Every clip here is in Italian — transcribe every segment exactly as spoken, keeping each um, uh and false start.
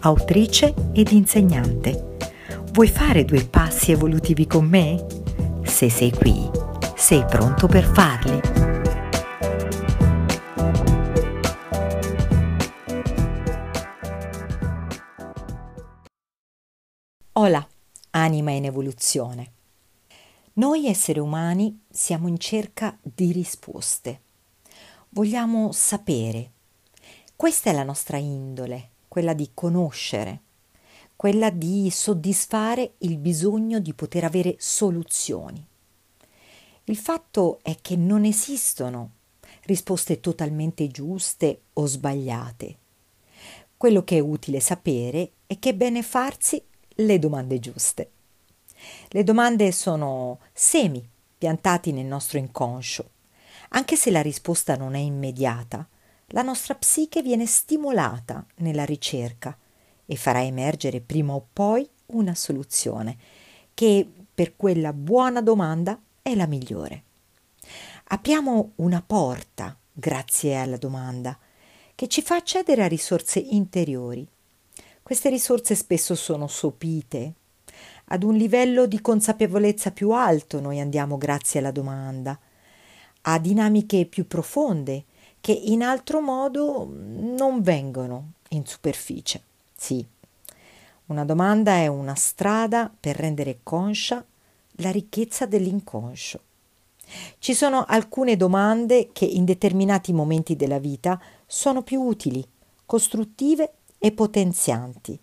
autrice ed insegnante. Vuoi fare due passi evolutivi con me? Se sei qui, sei pronto per farli. Hola, anima in evoluzione. Noi esseri umani siamo in cerca di risposte. Vogliamo sapere. Questa è la nostra indole, quella di conoscere, quella di soddisfare il bisogno di poter avere soluzioni. Il fatto è che non esistono risposte totalmente giuste o sbagliate. Quello che è utile sapere è che è bene farsi le domande giuste. Le domande sono semi piantati nel nostro inconscio. Anche se la risposta non è immediata, la nostra psiche viene stimolata nella ricerca e farà emergere prima o poi una soluzione che per quella buona domanda è la migliore. Apriamo una porta grazie alla domanda che ci fa accedere a risorse interiori. Queste risorse spesso sono sopite. Ad un livello di consapevolezza più alto noi andiamo grazie alla domanda, a dinamiche più profonde che in altro modo non vengono in superficie. Sì, una domanda è una strada per rendere conscia la ricchezza dell'inconscio. Ci sono alcune domande che in determinati momenti della vita sono più utili, costruttive e potenzianti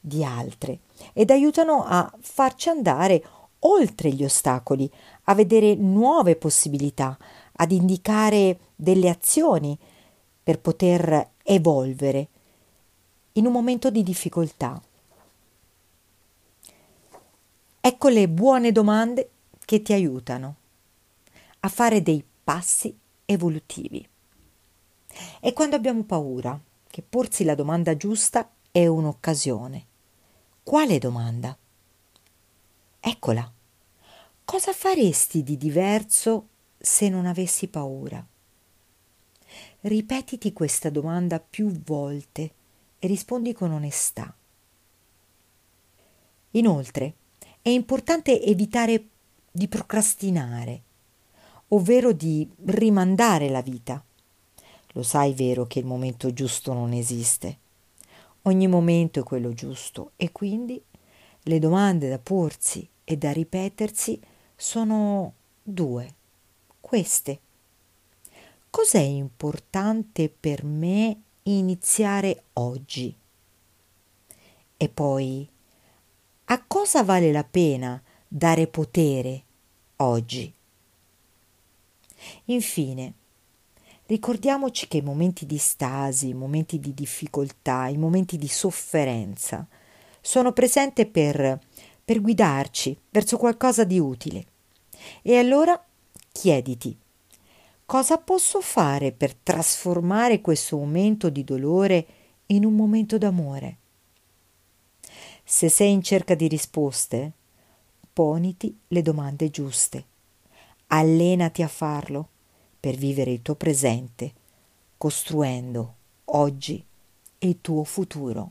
di altre ed aiutano a farci andare oltre gli ostacoli, a vedere nuove possibilità, ad indicare delle azioni per poter evolvere in un momento di difficoltà. Ecco le buone domande che ti aiutano a fare dei passi evolutivi. E quando abbiamo paura, che porsi la domanda giusta è un'occasione. Quale domanda? Eccola. Cosa faresti di diverso se non avessi paura? Ripetiti questa domanda più volte e rispondi con onestà. Inoltre, è importante evitare di procrastinare, ovvero di rimandare la vita. Lo sai, vero, che il momento giusto non esiste. Ogni momento è quello giusto e quindi le domande da porsi e da ripetersi sono due. Queste. Cos'è importante per me iniziare oggi? E poi, a cosa vale la pena dare potere oggi? Infine, ricordiamoci che i momenti di stasi, i momenti di difficoltà, i momenti di sofferenza sono presenti per, per guidarci verso qualcosa di utile. E allora chiediti, cosa posso fare per trasformare questo momento di dolore in un momento d'amore? Se sei in cerca di risposte, poniti le domande giuste. Allenati a farlo per vivere il tuo presente, costruendo oggi il tuo futuro.